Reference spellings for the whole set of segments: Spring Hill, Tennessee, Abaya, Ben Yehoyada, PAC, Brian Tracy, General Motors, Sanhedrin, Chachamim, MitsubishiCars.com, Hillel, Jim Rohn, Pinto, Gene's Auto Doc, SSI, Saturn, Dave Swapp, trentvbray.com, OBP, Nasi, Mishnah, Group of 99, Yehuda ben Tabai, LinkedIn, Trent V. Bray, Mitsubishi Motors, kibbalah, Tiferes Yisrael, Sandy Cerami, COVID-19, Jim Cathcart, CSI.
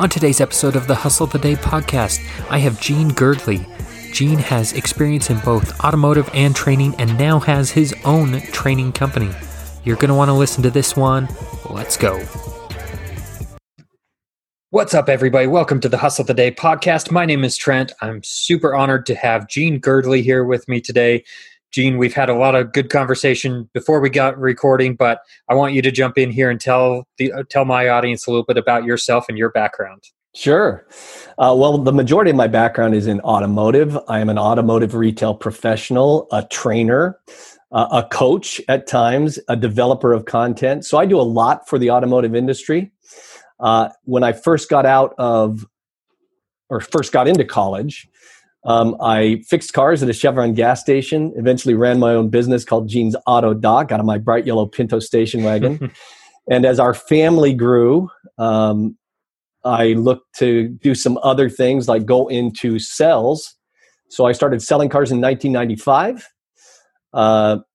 On today's episode of the Hustle of the Day podcast, I have Gene Girdley. Gene has experience in both automotive and training and now has his own training company. You're going to want to listen to this one. Let's go. What's up, everybody? Welcome to the Hustle of the Day podcast. My name is Trent. I'm super honored to have Gene Girdley here with me today. Gene, we've had a lot of good conversation before we got recording, but I want you to jump in here and tell my audience a little bit about yourself and your background. Sure. Well, the majority of my background is in automotive. I am an automotive retail professional, a trainer, a coach at times, a developer of content. So I do a lot for the automotive industry. When I first got into college, I fixed cars at a Chevron gas station, eventually ran my own business called Gene's Auto Doc out of my bright yellow Pinto station wagon. And as our family grew, I looked to do some other things like go into sales. So I started selling cars in 1995,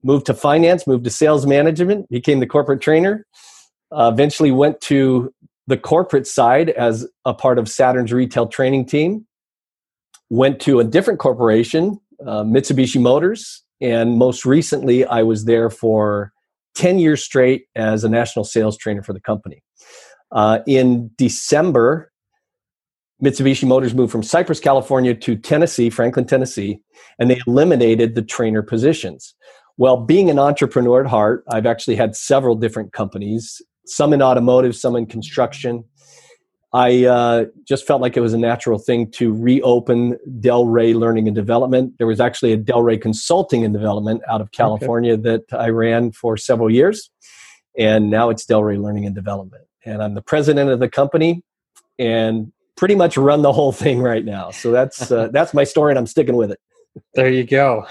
moved to finance, moved to sales management, became the corporate trainer, eventually went to the corporate side as a part of Saturn's retail training team. Went to a different corporation, Mitsubishi Motors, and most recently I was there for 10 years straight as a national sales trainer for the company. In December, Mitsubishi Motors moved from Cypress, California to Tennessee, Franklin, Tennessee, and they eliminated the trainer positions. Well, being an entrepreneur at heart, I've actually had several different companies, some in automotive, some in construction. I just felt like it was a natural thing to reopen Delray Learning and Development. There was actually a Delray Consulting and Development out of California that I ran for several years, and now it's Delray Learning and Development. And I'm the president of the company and pretty much run the whole thing right now. So that's my story, and I'm sticking with it. There you go.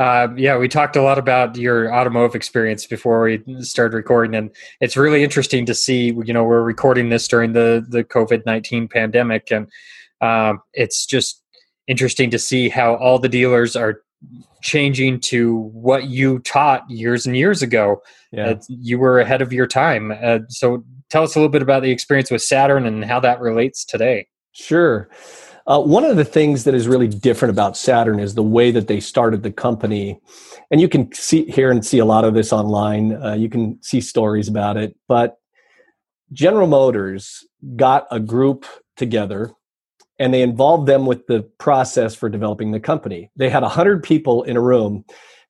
Yeah, we talked a lot about your automotive experience before we started recording, and it's really interesting to see, you know, we're recording this during the COVID-19 pandemic, and it's just interesting to see how all the dealers are changing to what you taught years and years ago. Yeah. You were ahead of your time. So tell us a little bit about the experience with Saturn and how that relates today. Sure. One of the things that is really different about Saturn is the way that they started the company. And you can see a lot of this online. You can see stories about it. But General Motors got a group together, and they involved them with the process for developing the company. They had 100 people in a room,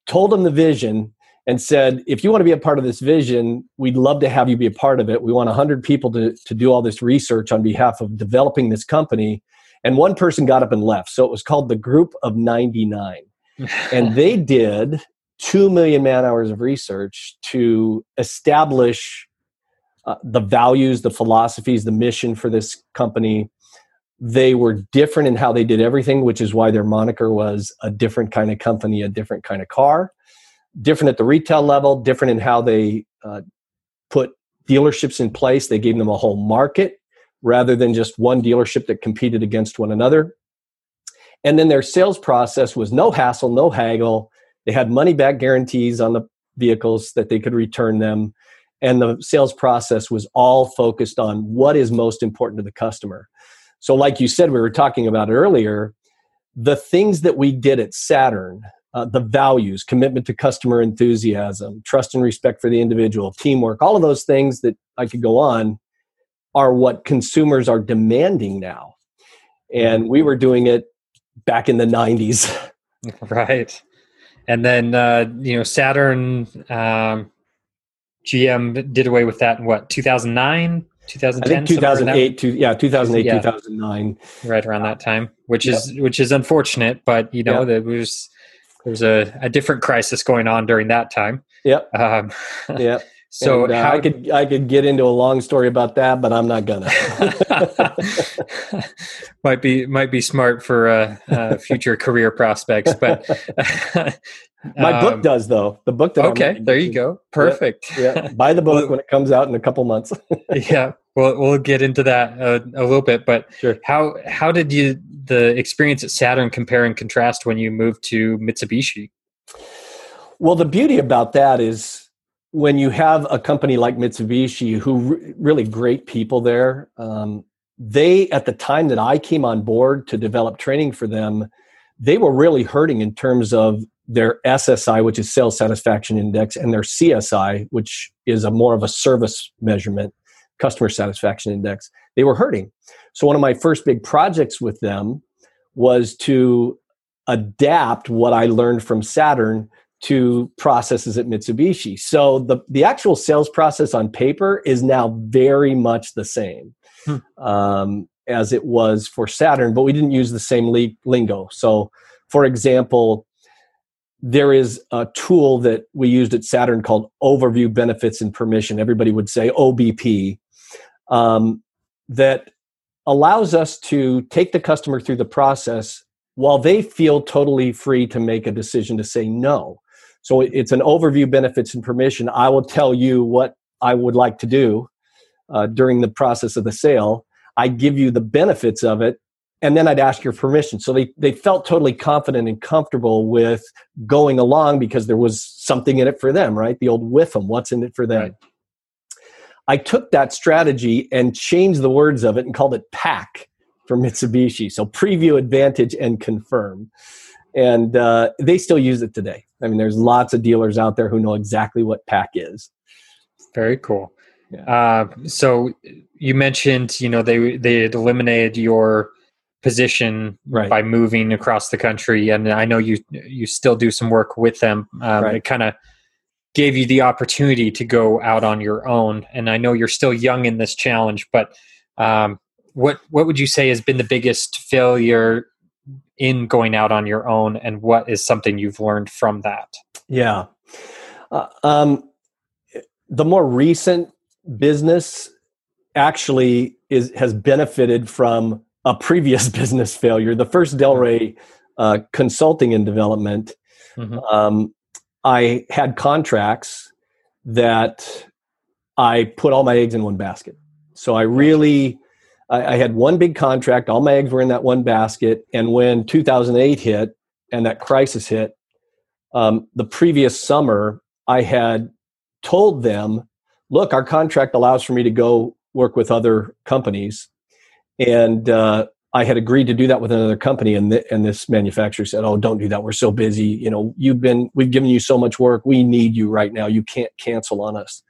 told them the vision, and said, if you want to be a part of this vision, we'd love to have you be a part of it. We want 100 people to do all this research on behalf of developing this company. And one person got up and left. So it was called the Group of 99. And they did 2 million man-hours of research to establish the values, the philosophies, the mission for this company. They were different in how they did everything, which is why their moniker was a different kind of company, a different kind of car. Different at the retail level, different in how they put dealerships in place. They gave them a whole market, rather than just one dealership that competed against one another. And then their sales process was no hassle, no haggle. They had money-back guarantees on the vehicles that they could return them. And the sales process was all focused on what is most important to the customer. So like you said, we were talking about earlier, the things that we did at Saturn, the values, commitment to customer enthusiasm, trust and respect for the individual, teamwork, all of those things that I could go on, are what consumers are demanding now. And we were doing it back in the 90s. Right. And then, Saturn, GM did away with that in what, 2009, 2010? I think 2008, 2009. Right around that time, which is unfortunate, but, you know, there was a different crisis going on during that time. Yep. Yep. So and, I could get into a long story about that, but I'm not gonna. might be smart for future career prospects, but my book does though. The book that okay, there you go, perfect. Yeah, buy the book when it comes out in a couple months. Yeah, we'll get into that a little bit, but sure. How did the experience at Saturn compare and contrast when you moved to Mitsubishi? Well, the beauty about that is, when you have a company like Mitsubishi, who really great people there, they, at the time that I came on board to develop training for them, they were really hurting in terms of their SSI, which is sales satisfaction index, and their CSI, which is a more of a service measurement, customer satisfaction index. They were hurting. So one of my first big projects with them was to adapt what I learned from Saturn to processes at Mitsubishi. So the actual sales process on paper is now very much the same as it was for Saturn, but we didn't use the same lingo. So for example, there is a tool that we used at Saturn called Overview Benefits and Permission. Everybody would say OBP, that allows us to take the customer through the process while they feel totally free to make a decision to say no. So it's an overview, benefits, and permission. I will tell you what I would like to do during the process of the sale. I give you the benefits of it, and then I'd ask your permission. So they felt totally confident and comfortable with going along because there was something in it for them, right? The old WIFM, what's in it for them. Right. I took that strategy and changed the words of it and called it PAC for Mitsubishi. So preview, advantage, and confirm. And they still use it today. I mean, there's lots of dealers out there who know exactly what PAC is. Very cool. Yeah. So you mentioned, you know, they had eliminated your position by moving across the country, and I know you still do some work with them. It kind of gave you the opportunity to go out on your own, and I know you're still young in this challenge, but what would you say has been the biggest failure in going out on your own, and what is something you've learned from that? The more recent business actually has benefited from a previous business failure. The first Delray consulting and development, I had contracts that I put all my eggs in one basket. So I had one big contract, all my eggs were in that one basket. And when 2008 hit and that crisis hit, the previous summer, I had told them, look, our contract allows for me to go work with other companies. And I had agreed to do that with another company, and this manufacturer said, "Oh, don't do that. We're so busy. You know, we've given you so much work. We need you right now. You can't cancel on us."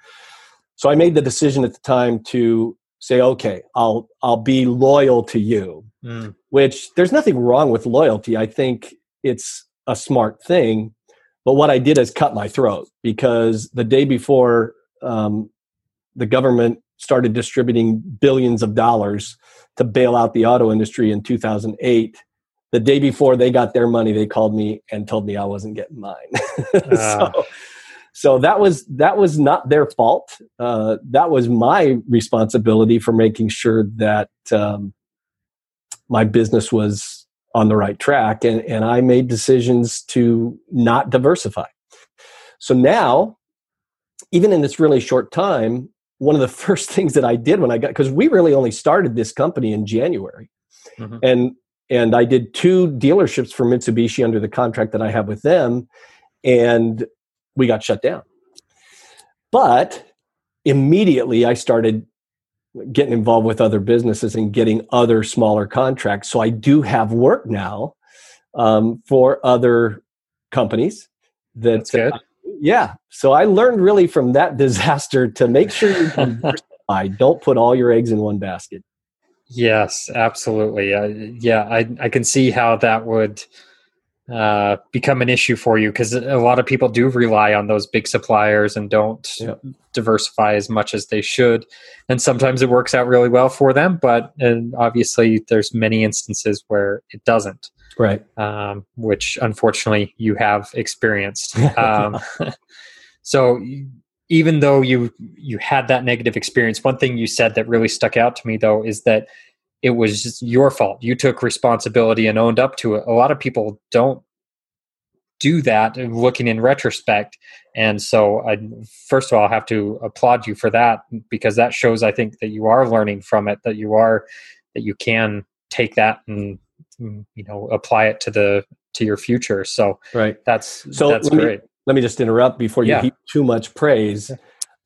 So I made the decision at the time to say, "Okay, I'll be loyal to you." Which there's nothing wrong with loyalty. I think it's a smart thing. But what I did is cut my throat, because the day before the government started distributing billions of dollars to bail out the auto industry in 2008. The day before they got their money, they called me and told me I wasn't getting mine. So that was not their fault. That was my responsibility for making sure that my business was on the right track. And I made decisions to not diversify. So now, even in this really short time, one of the first things that I did when I got, because we really only started this company in January, and I did 2 dealerships for Mitsubishi under the contract that I have with them, and we got shut down. But immediately I started getting involved with other businesses and getting other smaller contracts. So I do have work now for other companies. That's good. Yeah. So I learned really from that disaster to make sure you diversify. Don't put all your eggs in one basket. Yes, absolutely. I can see how that would become an issue for you, because a lot of people do rely on those big suppliers and don't diversify as much as they should. And sometimes it works out really well for them, but obviously there's many instances where it doesn't. Right. Which unfortunately you have experienced. So even though you had that negative experience, one thing you said that really stuck out to me though, is that it was just your fault. You took responsibility and owned up to it. A lot of people don't do that looking in retrospect. And so first of all, I have to applaud you for that, because that shows, I think, that you are learning from it, that you can take that and, you know, apply it to your future. So that's great. Let me just interrupt before you heap too much praise.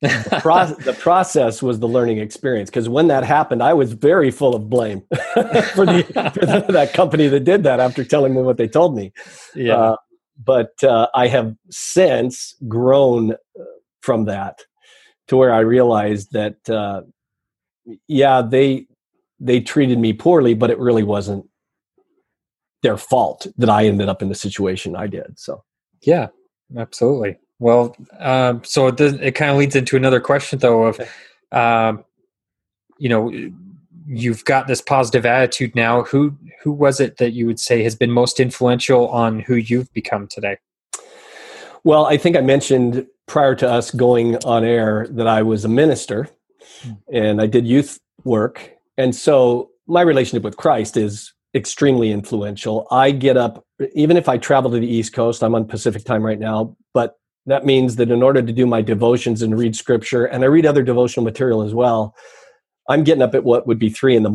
The process was the learning experience, because when that happened, I was very full of blame for that company that did that after telling me what they told me. Yeah. But I have since grown from that to where I realized that, they treated me poorly, but it really wasn't their fault that I ended up in the situation I did. So, yeah, absolutely. Well, so it kind of leads into another question, though, of, you've got this positive attitude now. Who was it that you would say has been most influential on who you've become today? Well, I think I mentioned prior to us going on air that I was a minister and I did youth work. And so my relationship with Christ is extremely influential. I get up, even if I travel to the East Coast, I'm on Pacific time right now, but that means that in order to do my devotions and read scripture, and I read other devotional material as well, I'm getting up at what would be 3 a.m,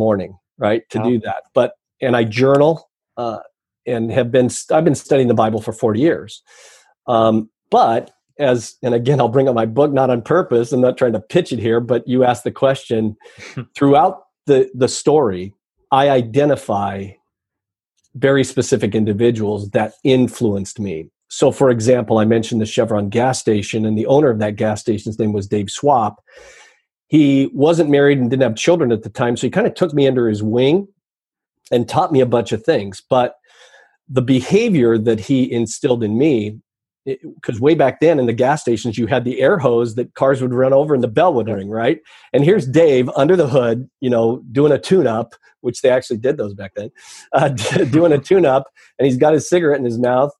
right, to do that. But, and I journal, and I've been studying the Bible for 40 years. And again, I'll bring up my book, not on purpose. I'm not trying to pitch it here, but you asked the question. Throughout the story, I identify very specific individuals that influenced me. So, for example, I mentioned the Chevron gas station, and the owner of that gas station's name was Dave Swapp. He wasn't married and didn't have children at the time, so he kind of took me under his wing and taught me a bunch of things. But the behavior that he instilled in me, because way back then in the gas stations, you had the air hose that cars would run over and the bell would ring, right? And here's Dave under the hood, doing a tune-up, which they actually did those back then, doing a tune-up, and he's got his cigarette in his mouth.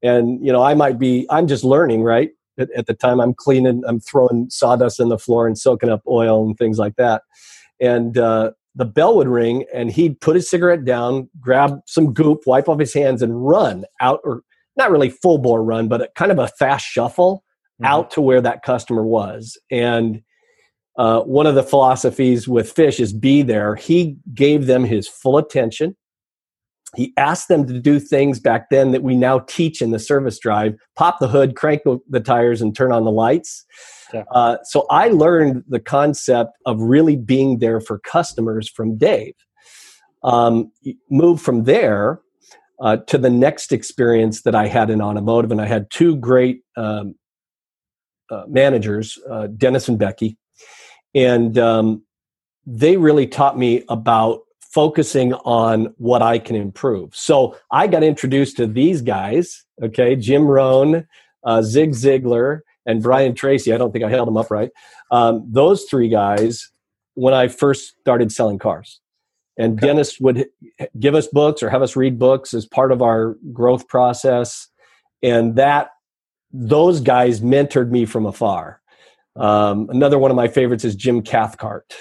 And, I'm just learning, right? At the time, I'm cleaning, I'm throwing sawdust on the floor and soaking up oil and things like that. And the bell would ring and he'd put his cigarette down, grab some goop, wipe off his hands and run out, or not really full bore run, but kind of a fast shuffle out to where that customer was. And one of the philosophies with Fish is be there. He gave them his full attention. He asked them to do things back then that we now teach in the service drive: pop the hood, crank the tires, and turn on the lights. Yeah. So I learned the concept of really being there for customers from Dave. Moved from there to the next experience that I had in automotive, and I had two great managers, Dennis and Becky, and they really taught me about focusing on what I can improve. So I got introduced to these guys, okay, Jim Rohn, Zig Ziglar, and Brian Tracy. I don't think I held them up right. Those three guys, when I first started selling cars. And okay. Dennis would give us books or have us read books as part of our growth process. And those guys mentored me from afar. Another one of my favorites is Jim Cathcart.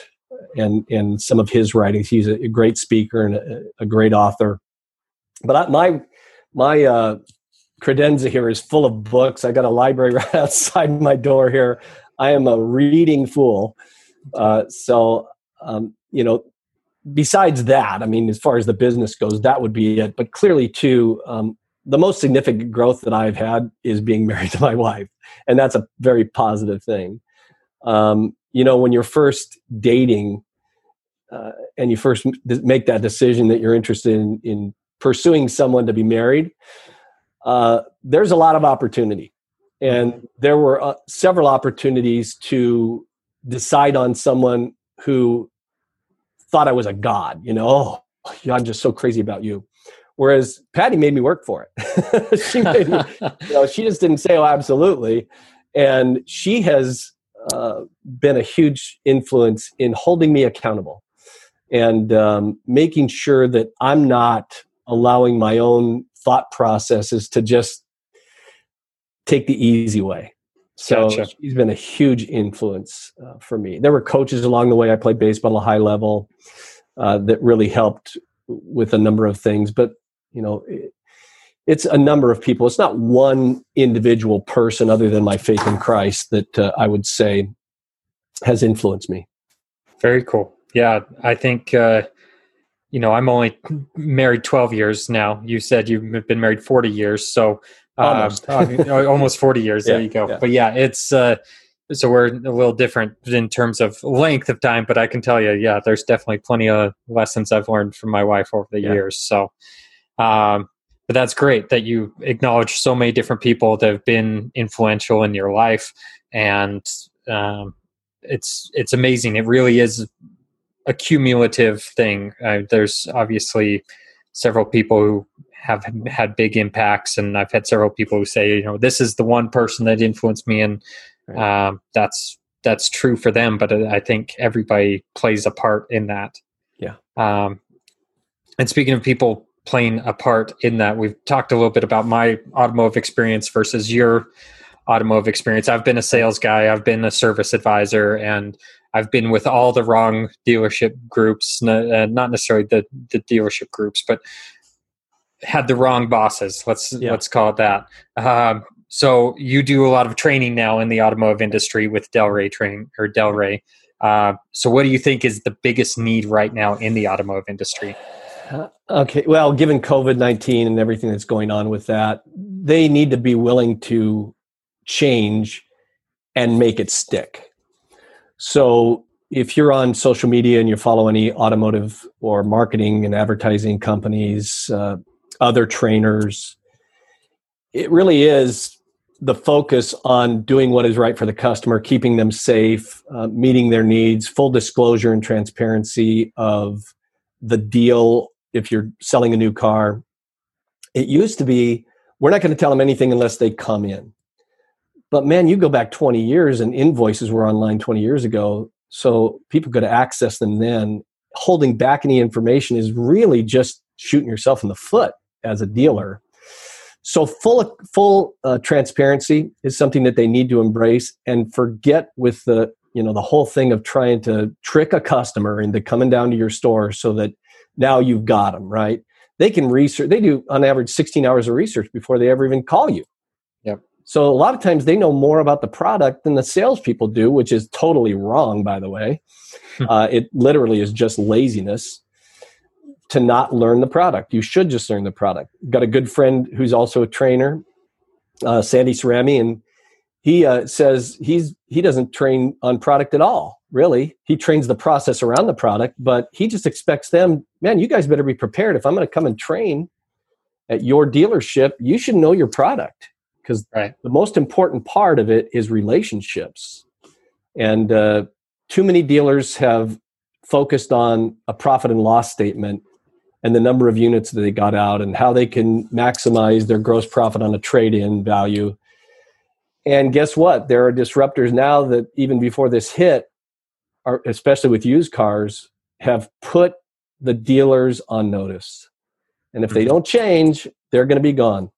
And some of his writings. He's a great speaker and a great author. But my credenza here is full of books. I got a library right outside my door here. I am a reading fool. Besides that, as far as the business goes, that would be it. But clearly, too, the most significant growth that I've had is being married to my wife. And that's a very positive thing. When you're first dating and you first make that decision that you're interested in pursuing someone to be married, there's a lot of opportunity. And there were several opportunities to decide on someone who thought I was a god. I'm just so crazy about you. Whereas Patty made me work for it. She made me, she just didn't say, oh, absolutely. And she has been a huge influence in holding me accountable and making sure that I'm not allowing my own thought processes to just take the easy way. So gotcha. She's been a huge influence for me. There were coaches along the way. I played baseball at a high level that really helped with a number of things, but it's a number of people. It's not one individual person other than my faith in Christ that I would say has influenced me. Very cool. Yeah. I think, I'm only married 12 years now. You said you've been married 40 years. So almost 40 years. Yeah, there you go. Yeah. But yeah, it's, So we're a little different in terms of length of time, but I can tell you, yeah, there's definitely plenty of lessons I've learned from my wife over the years. So, but that's great that you acknowledge so many different people that have been influential in your life. And it's amazing. It really is a cumulative thing. There's obviously several people who have had big impacts, and I've had several people who say, you know, this is the one person that influenced me, and right. That's true for them, but I think everybody plays a part in that. Yeah. And speaking of people playing a part in that, we've talked a little bit about my automotive experience versus your automotive experience. I've been a sales guy, I've been a service advisor, and I've been with all the wrong dealership groups, not necessarily the dealership groups, but had the wrong bosses. Let's call it that. So you do a lot of training now in the automotive industry with Delray Training or Delray. So what do you think is the biggest need right now in the automotive industry? Okay. Well, given COVID-19 and everything that's going on with that, they need to be willing to change and make it stick. So if you're on social media and you follow any automotive or marketing and advertising companies, other trainers, it really is the focus on doing what is right for the customer, keeping them safe, meeting their needs, full disclosure and transparency of the deal if you're selling a new car. It used to be, we're not going to tell them anything unless they come in. But man, you go back 20 years and invoices were online 20 years ago, so people could access them then. Holding back any information is really just shooting yourself in the foot as a dealer. So full transparency is something that they need to embrace, and forget with the whole thing of trying to trick a customer into coming down to your store so that now you've got them, right? They can research. They do on average 16 hours of research before they ever even call you. Yep. So a lot of times they know more about the product than the salespeople do, which is totally wrong, by the way. It literally is just laziness to not learn the product. You should just learn the product. Got a good friend who's also a trainer, Sandy Cerami, and he says he doesn't train on product at all, really. He trains the process around the product, but he just expects them, man, you guys better be prepared. If I'm going to come and train at your dealership, you should know your product, because the most important part of it is relationships. And too many dealers have focused on a profit and loss statement and the number of units that they got out and how they can maximize their gross profit on a trade-in value. And guess what? There are disruptors now that even before this hit, especially with used cars, have put the dealers on notice. And if they don't change, they're going to be gone.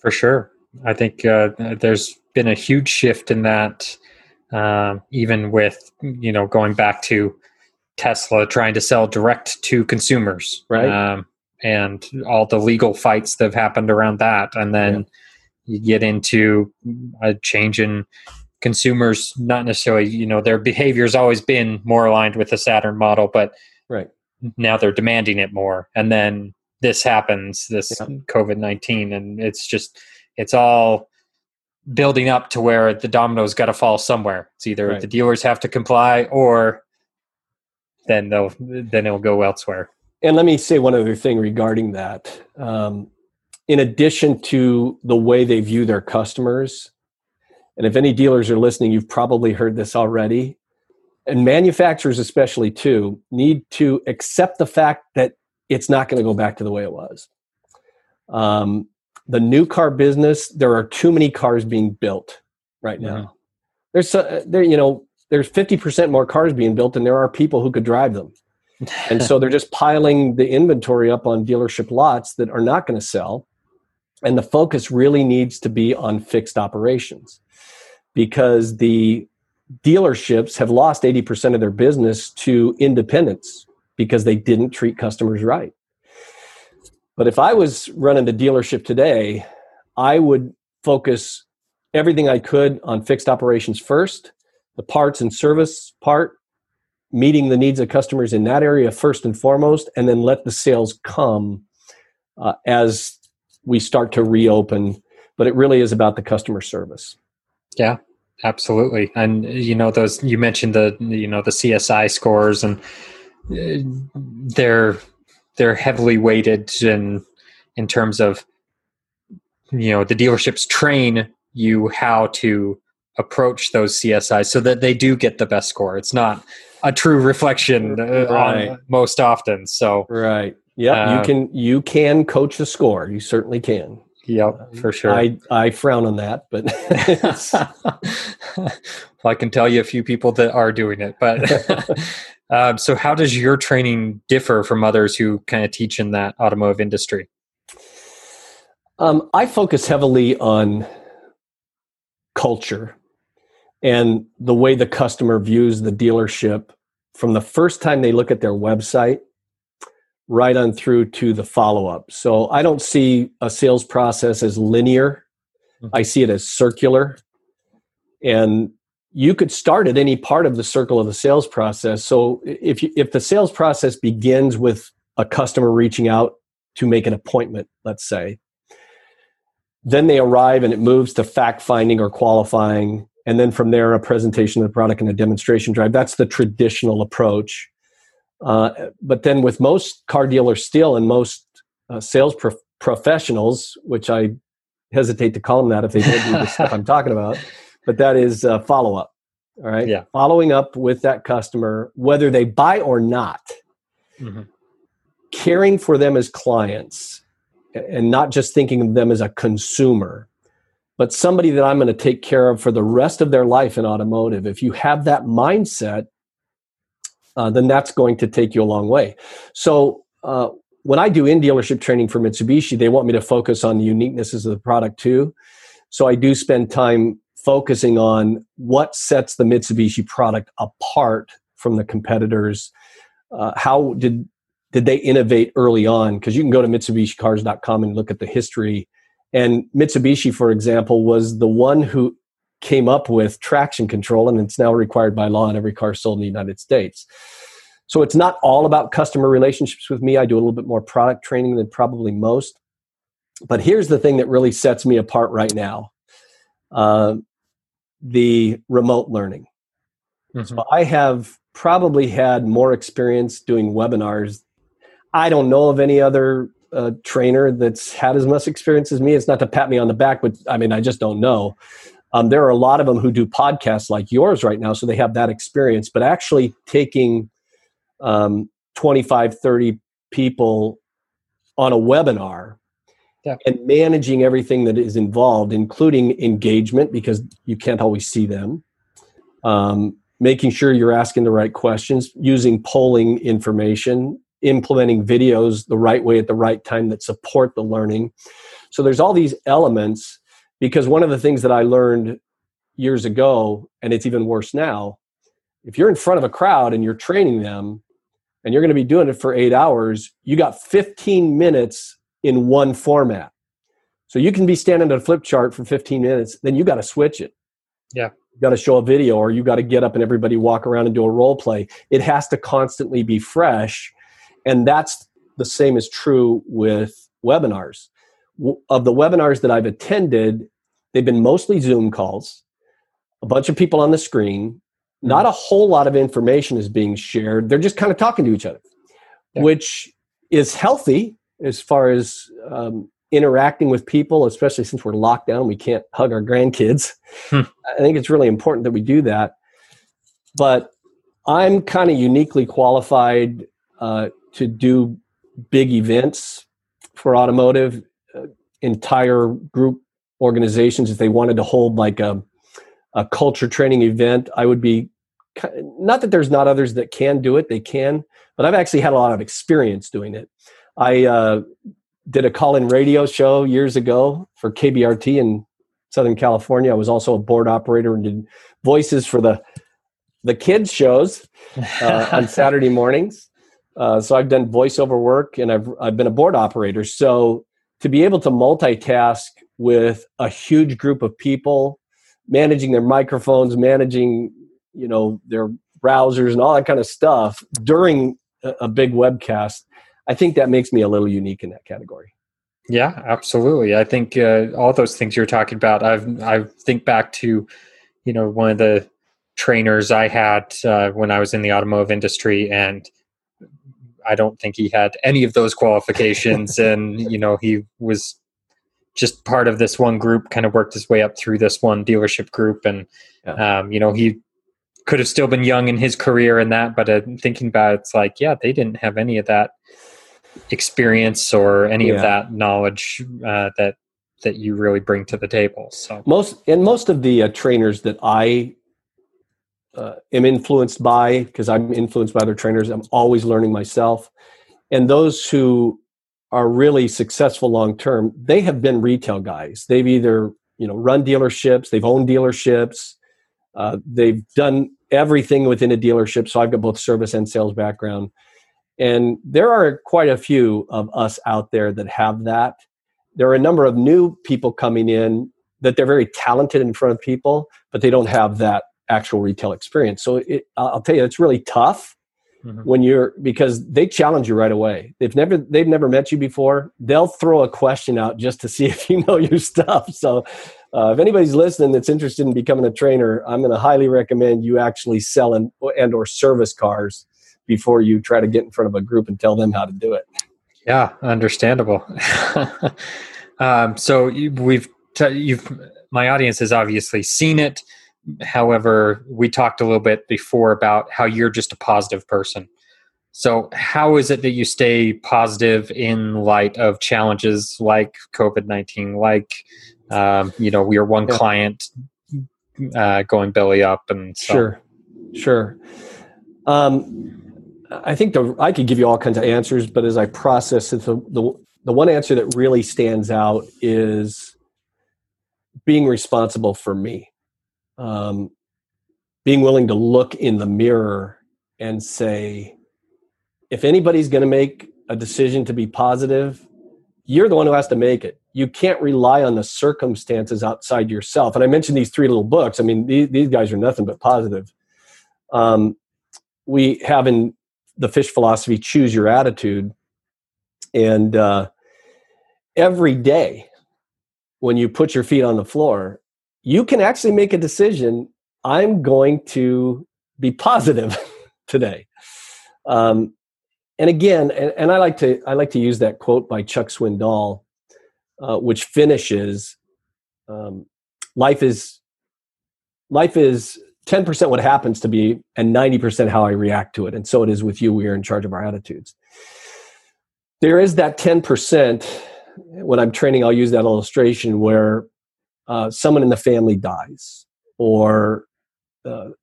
For sure. I think there's been a huge shift in that, even with, going back to Tesla trying to sell direct to consumers, right? And all the legal fights that have happened around that. And then you get into a change in consumers, not necessarily, their behavior's always been more aligned with the Saturn model, but now they're demanding it more. And then this happens, COVID-19, and it's all building up to where the domino's got to fall somewhere. It's either the dealers have to comply, or then it'll go elsewhere. And let me say one other thing regarding that. In addition to the way they view their customers, and if any dealers are listening, you've probably heard this already, and manufacturers especially too, need to accept the fact that it's not going to go back to the way it was. The new car business, there are too many cars being built right now. Mm-hmm. There's 50% more cars being built than there are people who could drive them. And so they're just piling the inventory up on dealership lots that are not going to sell. And the focus really needs to be on fixed operations, because the dealerships have lost 80% of their business to independents because they didn't treat customers right. But if I was running a dealership today, I would focus everything I could on fixed operations first, the parts and service part, meeting the needs of customers in that area first and foremost, and then let the sales come as we start to reopen. But it really is about the customer service. Yeah, Absolutely. And, you know, those, you mentioned the, you know, the CSI scores, and they're heavily weighted in terms of, you know, the dealerships train you how to approach those CSIs so that they do get the best score. It's not a true reflection on most often. So, right. Yeah. You can coach a score. You certainly can. Yep, for sure. I frown on that, but well, I can tell you a few people that are doing it. But so how does your training differ from others who kind of teach in that automotive industry? I focus heavily on culture and the way the customer views the dealership from the first time they look at their website right on through to the follow-up. So I don't see a sales process as linear. I see it as circular. And you could start at any part of the circle of the sales process. So if the sales process begins with a customer reaching out to make an appointment, let's say, then they arrive and it moves to fact-finding or qualifying. And then from there, a presentation of the product and a demonstration drive. That's the traditional approach. But then with most car dealers still and most sales professionals, which I hesitate to call them that if they don't do the stuff I'm talking about, but that is follow-up, all right? Yeah. Following up with that customer, whether they buy or not, caring for them as clients and not just thinking of them as a consumer, but somebody that I'm going to take care of for the rest of their life in automotive. If you have that mindset, then that's going to take you a long way. So when I do in-dealership training for Mitsubishi, they want me to focus on the uniquenesses of the product too. So I do spend time focusing on what sets the Mitsubishi product apart from the competitors. How did they innovate early on? Because you can go to MitsubishiCars.com and look at the history. And Mitsubishi, for example, was the one who came up with traction control, and it's now required by law in every car sold in the United States. So it's not all about customer relationships with me. I do a little bit more product training than probably most. But here's the thing that really sets me apart right now, the remote learning. So I have probably had more experience doing webinars. I don't know of any other trainer that's had as much experience as me. It's not to pat me on the back, but I mean, I just don't know. There are a lot of them who do podcasts like yours right now, so they have that experience. But actually taking 25, 30 people on a webinar and managing everything that is involved, including engagement, because you can't always see them, making sure you're asking the right questions, using polling information, implementing videos the right way at the right time that support the learning. So there's all these elements. Because one of the things that I learned years ago, and it's even worse now, if you're in front of a crowd and you're training them and you're going to be doing it for 8 hours, you got 15 minutes in one format. So you can be standing at a flip chart for 15 minutes, then you got to switch it. Yeah. You got to show a video, or you got to get up and everybody walk around and do a role play. It has to constantly be fresh. And that's the same is true with webinars. Of the webinars that I've attended, they've been mostly Zoom calls, a bunch of people on the screen, not a whole lot of information is being shared. They're just kind of talking to each other, which is healthy as far as interacting with people, especially since we're locked down, we can't hug our grandkids. I think it's really important that we do that. But I'm kind of uniquely qualified to do big events for automotive. Entire group organizations, if they wanted to hold like a culture training event, I would be, not that there's not others that can do it, they can, but I've actually had a lot of experience doing it. I did a call-in radio show years ago for KBRT in Southern California. I was also a board operator and did voices for the kids shows on Saturday mornings. So I've done voiceover work, and I've been a board operator. So to be able to multitask with a huge group of people, managing their microphones, managing, you know, their browsers and all that kind of stuff during a big webcast, I think that makes me a little unique in that category. Yeah, absolutely. I think all those things you're talking about, I think back to you know, one of the trainers I had when I was in the automotive industry, and I don't think he had any of those qualifications. And, you know, he was just part of this one group, kind of worked his way up through this one dealership group. And, you know, he could have still been young in his career and that, but thinking about it, it's like, yeah, they didn't have any of that experience or any of that knowledge that you really bring to the table. So most of the trainers that I am influenced by, because I'm influenced by other trainers, I'm always learning myself. And those who are really successful long-term, they have been retail guys. They've either, you know, run dealerships, they've owned dealerships, they've done everything within a dealership. So I've got both service and sales background. And there are quite a few of us out there that have that. There are a number of new people coming in that they're very talented in front of people, but they don't have that actual retail experience. So I'll tell you, it's really tough when because they challenge you right away. They've never met you before. They'll throw a question out just to see if you know your stuff. So if anybody's listening that's interested in becoming a trainer, I'm going to highly recommend you actually sell and or service cars before you try to get in front of a group and tell them how to do it. Yeah, understandable. So my audience has obviously seen it. However, we talked a little bit before about how you're just a positive person. So how is it that you stay positive in light of challenges like COVID-19, like, you know, we are one client going belly up and stuff? Sure. I think I could give you all kinds of answers, but as I process it, the one answer that really stands out is being responsible for me. Being willing to look in the mirror and say, if anybody's going to make a decision to be positive, you're the one who has to make it. You can't rely on the circumstances outside yourself. And I mentioned these three little books. I mean, these guys are nothing but positive. We have in the Fish philosophy, choose your attitude. And every day when you put your feet on the floor, you can actually make a decision. I'm going to be positive today. And again, and I like to use that quote by Chuck Swindoll, which finishes, life is 10% what happens to me and 90% how I react to it. And so it is with you. We are in charge of our attitudes. There is that 10%. When I'm training, I'll use that illustration where someone in the family dies, or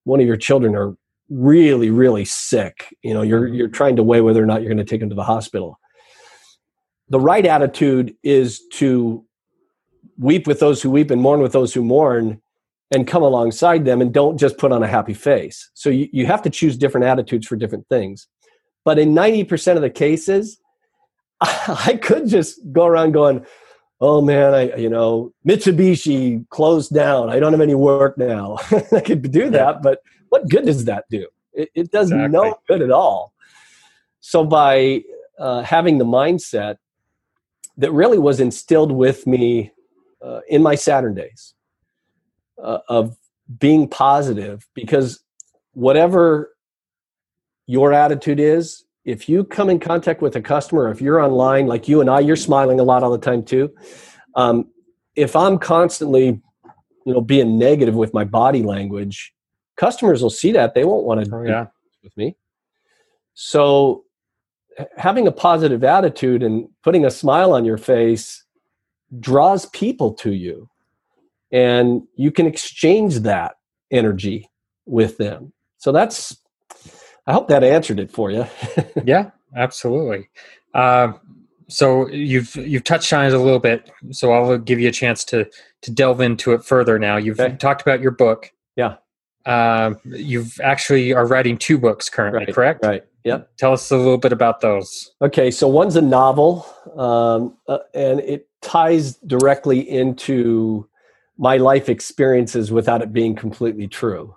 one of your children are really, really sick. You know, you're trying to weigh whether or not you're going to take them to the hospital. The right attitude is to weep with those who weep and mourn with those who mourn, and come alongside them, and don't just put on a happy face. So you have to choose different attitudes for different things. But in 90% of the cases, I could just go around going, oh man, Mitsubishi closed down. I don't have any work now. I could do that, but what good does that do? It does no good at all. So by having the mindset that really was instilled with me in my Saturn days of being positive, because whatever your attitude is, if you come in contact with a customer, if you're online, like you and I, you're smiling a lot all the time too. If I'm constantly, you know, being negative with my body language, customers will see that. They won't want to do with me. So having a positive attitude and putting a smile on your face draws people to you, and you can exchange that energy with them. So I hope that answered it for you. Yeah, absolutely. So you've touched on it a little bit, so I'll give you a chance to delve into it further now. You've talked about your book. Yeah. You've actually are writing two books currently, correct? Right, yeah. Tell us a little bit about those. Okay, so one's a novel, and it ties directly into my life experiences without it being completely true.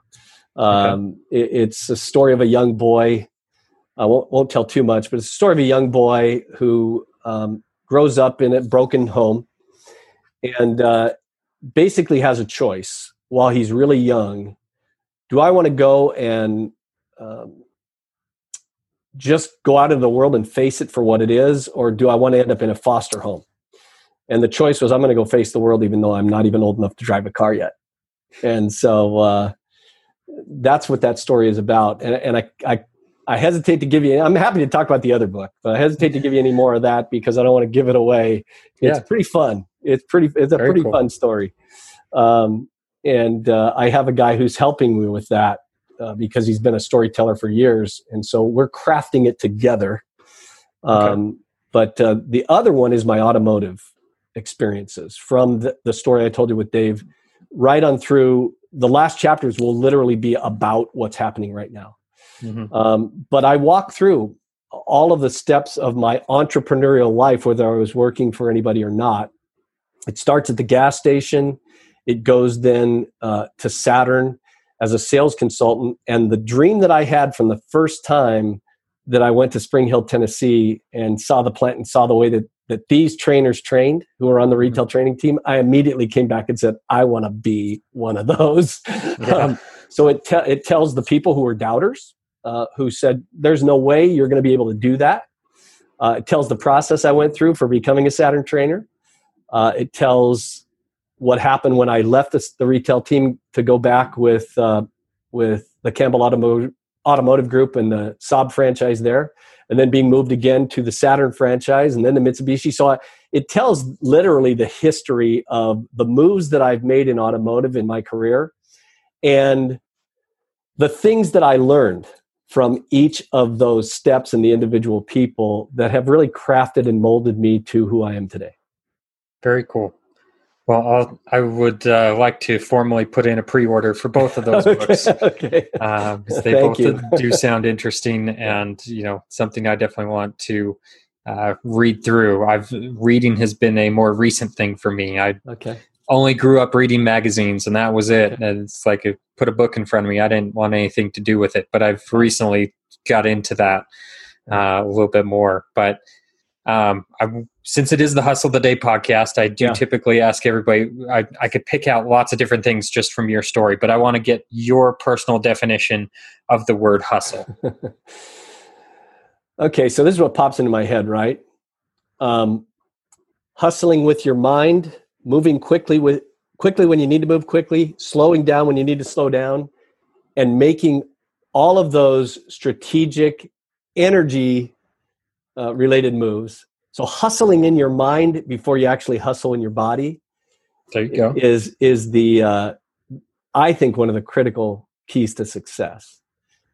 It's a story of a young boy. I won't tell too much, but it's a story of a young boy who grows up in a broken home and basically has a choice. while he's really young, do I want to go and just go out into the world and face it for what it is, or do I want to end up in a foster home? And the choice was, I'm going to go face the world, even though I'm not even old enough to drive a car yet. And so that's what that story is about. And I hesitate to give you, I'm happy to talk about the other book, but I hesitate to give you any more of that because I don't want to give it away. It's pretty fun. It's a very pretty cool. fun story. And I have a guy who's helping me with that because he's been a storyteller for years. And so we're crafting it together. But the other one is my automotive experiences from the story I told you with Dave right on through. The last chapters will literally be about what's happening right now. Mm-hmm. But I walk through all of the steps of my entrepreneurial life, whether I was working for anybody or not. It starts at the gas station. It goes then to Saturn as a sales consultant. And the dream that I had from the first time that I went to Spring Hill, Tennessee, and saw the plant and saw the way that these trainers trained who were on the retail training team, I immediately came back and said, I want to be one of those. So it tells the people who were doubters, who said, there's no way you're going to be able to do that. It tells the process I went through for becoming a Saturn trainer. It tells what happened when I left the retail team to go back with the Campbell Automotive Group and the Saab franchise there, and then being moved again to the Saturn franchise and then the Mitsubishi. So it tells literally the history of the moves that I've made in automotive in my career and the things that I learned from each of those steps and the individual people that have really crafted and molded me to who I am today. Very cool. Well, I would like to formally put in a pre-order for both of those books. Okay. They both do sound interesting and, something I definitely want to read through. Reading has been a more recent thing for me. I only grew up reading magazines and that was it. And it's like, it put a book in front of me. I didn't want anything to do with it, but I've recently got into that a little bit more. But since it is the Hustle the Day podcast, I do typically ask everybody, I could pick out lots of different things just from your story, but I want to get your personal definition of the word hustle. Okay. So this is what pops into my head, right? Hustling with your mind, moving quickly when you need to move quickly, slowing down when you need to slow down, and making all of those strategic energy related moves. So hustling in your mind before you actually hustle in your body. There you go. Is the I think one of the critical keys to success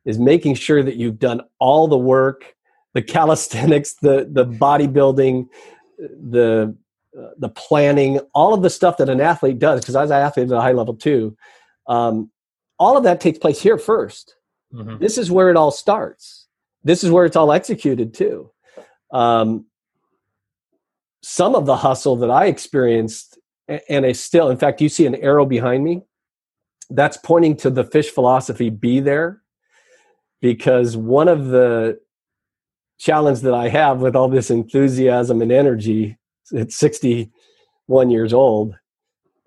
is making sure that you've done all the work, the calisthenics, the bodybuilding, the planning, all of the stuff that an athlete does, because I was an athlete at a high level too. All of that takes place here first. Mm-hmm. This is where it all starts. This is where it's all executed too. Some of the hustle that I experienced, and I still, in fact, you see an arrow behind me, that's pointing to the fish philosophy, be there, because one of the challenges that I have with all this enthusiasm and energy at 61 years old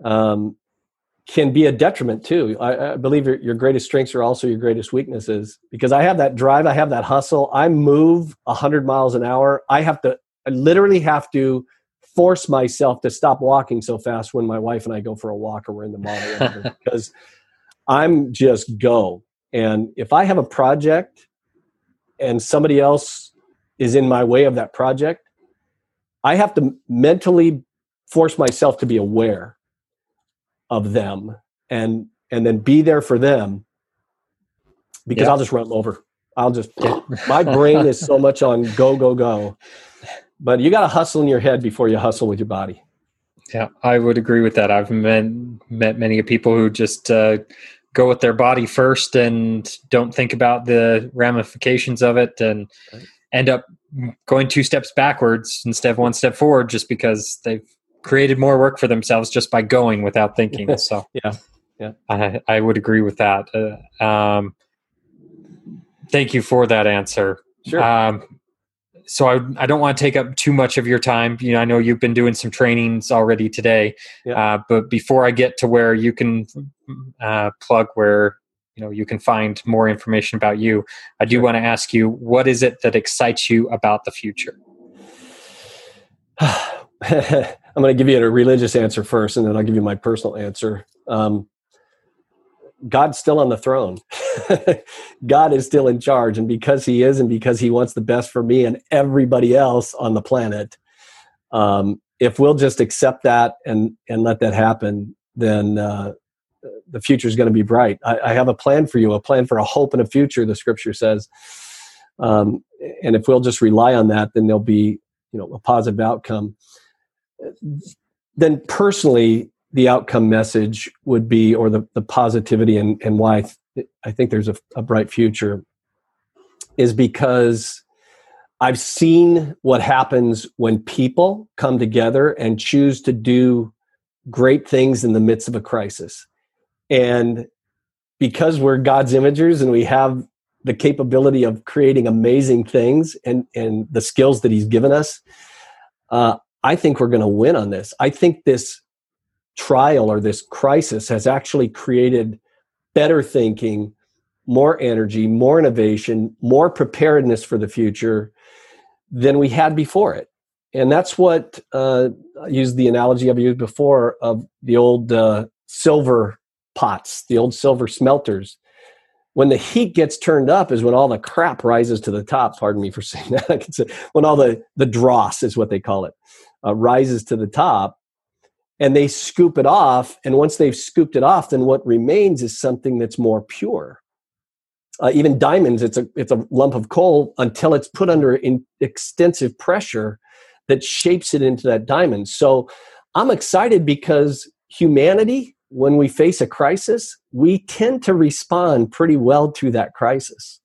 can be a detriment too. I believe your greatest strengths are also your greatest weaknesses, because I have that drive. I have that hustle. I move 100 miles an hour. I literally have to force myself to stop walking so fast when my wife and I go for a walk or we're in the mall or whatever, because I'm just go. And if I have a project and somebody else is in my way of that project, I have to mentally force myself to be aware of them and then be there for them, because I'll just run over. I'll just, my brain is so much on go, go, go. But you got to hustle in your head before you hustle with your body. Yeah, I would agree with that. I've met many people who just go with their body first and don't think about the ramifications of it and end up going two steps backwards instead of one step forward just because they've created more work for themselves just by going without thinking. So I would agree with that. Thank you for that answer. Sure. So I don't want to take up too much of your time. You know, I know you've been doing some trainings already today, but before I get to where you can plug where, you know, you can find more information about you, I do want to ask you, what is it that excites you about the future? I'm going to give you a religious answer first, and then I'll give you my personal answer. God's still on the throne. God is still in charge. And because he is, and because he wants the best for me and everybody else on the planet, if we'll just accept that and let that happen, then the future is going to be bright. I have a plan for you, a plan for a hope and a future, the scripture says. And if we'll just rely on that, then there'll be, you know, a positive outcome. Then personally, the outcome message would be, or the positivity and why I think there's a bright future, is because I've seen what happens when people come together and choose to do great things in the midst of a crisis. And because we're God's imagers and we have the capability of creating amazing things and the skills that he's given us, I think we're going to win on this. I think this trial or this crisis has actually created better thinking, more energy, more innovation, more preparedness for the future than we had before it. And that's what I used the analogy I've used before of the old silver pots, the old silver smelters. When the heat gets turned up is when all the crap rises to the top. Pardon me for saying that. I can say when all the dross is what they call it, rises to the top. And they scoop it off, and once they've scooped it off, then what remains is something that's more pure. Even diamonds, it's a lump of coal until it's put under extensive pressure that shapes it into that diamond. So I'm excited because humanity, when we face a crisis, we tend to respond pretty well to that crisis.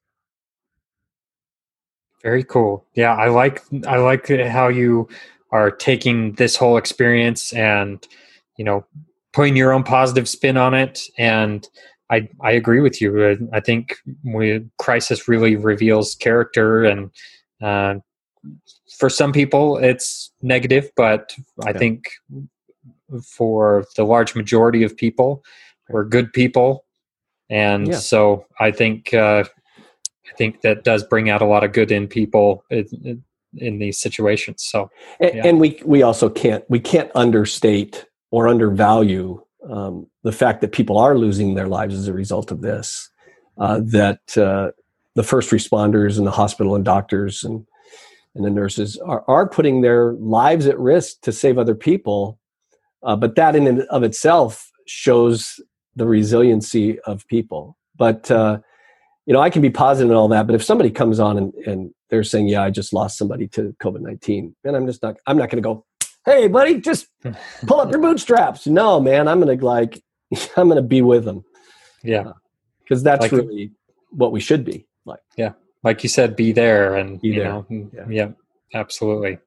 Very cool. Yeah, I like how you are taking this whole experience and, you know, putting your own positive spin on it. And I agree with you. I think crisis really reveals character. And for some people, it's negative, but I think for the large majority of people, we're good people. And so I think that does bring out a lot of good in people. It in these situations. So, and we also can't understate or undervalue the fact that people are losing their lives as a result of this, that the first responders and the hospital and doctors and the nurses are putting their lives at risk to save other people. But that in and of itself shows the resiliency of people. But, you know, I can be positive and all that, but if somebody comes on and they're saying, yeah, I just lost somebody to COVID-19, and I'm not going to go, hey, buddy, just pull up your bootstraps. No, man, I'm going to be with them. Yeah. Because that's like, really what we should be like. Yeah. Like you said, be there and, be there. You know, yeah, absolutely.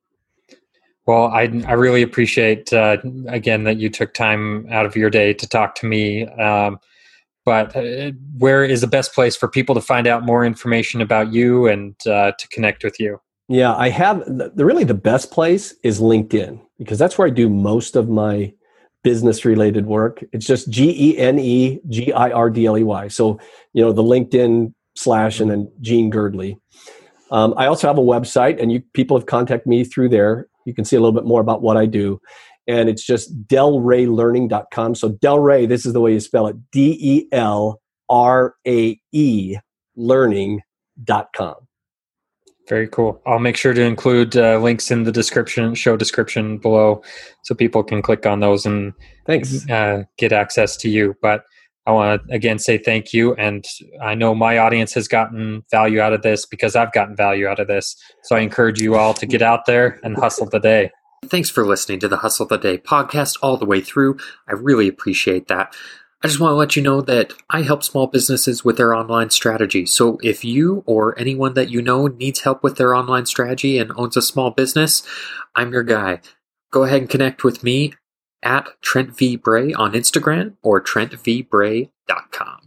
Well, I really appreciate, again, that you took time out of your day to talk to me. But where is the best place for people to find out more information about you and to connect with you? Yeah, I have really the best place is LinkedIn, because that's where I do most of my business related work. It's just GeneGirdley. So, you know, the LinkedIn / and then Gene Girdley. I also have a website, and people have contacted me through there. You can see a little bit more about what I do. And it's just delraylearning.com. So Delray, this is the way you spell it, DELRAE learning.com. Very cool. I'll make sure to include links in the show description below so people can click on those and get access to you. But I want to, again, say thank you. And I know my audience has gotten value out of this because I've gotten value out of this. So I encourage you all to get out there and hustle today. Thanks for listening to the Hustle of the Day podcast all the way through. I really appreciate that. I just want to let you know that I help small businesses with their online strategy. So if you or anyone that you know needs help with their online strategy and owns a small business, I'm your guy. Go ahead and connect with me at Trent V. Bray on Instagram or trentvbray.com.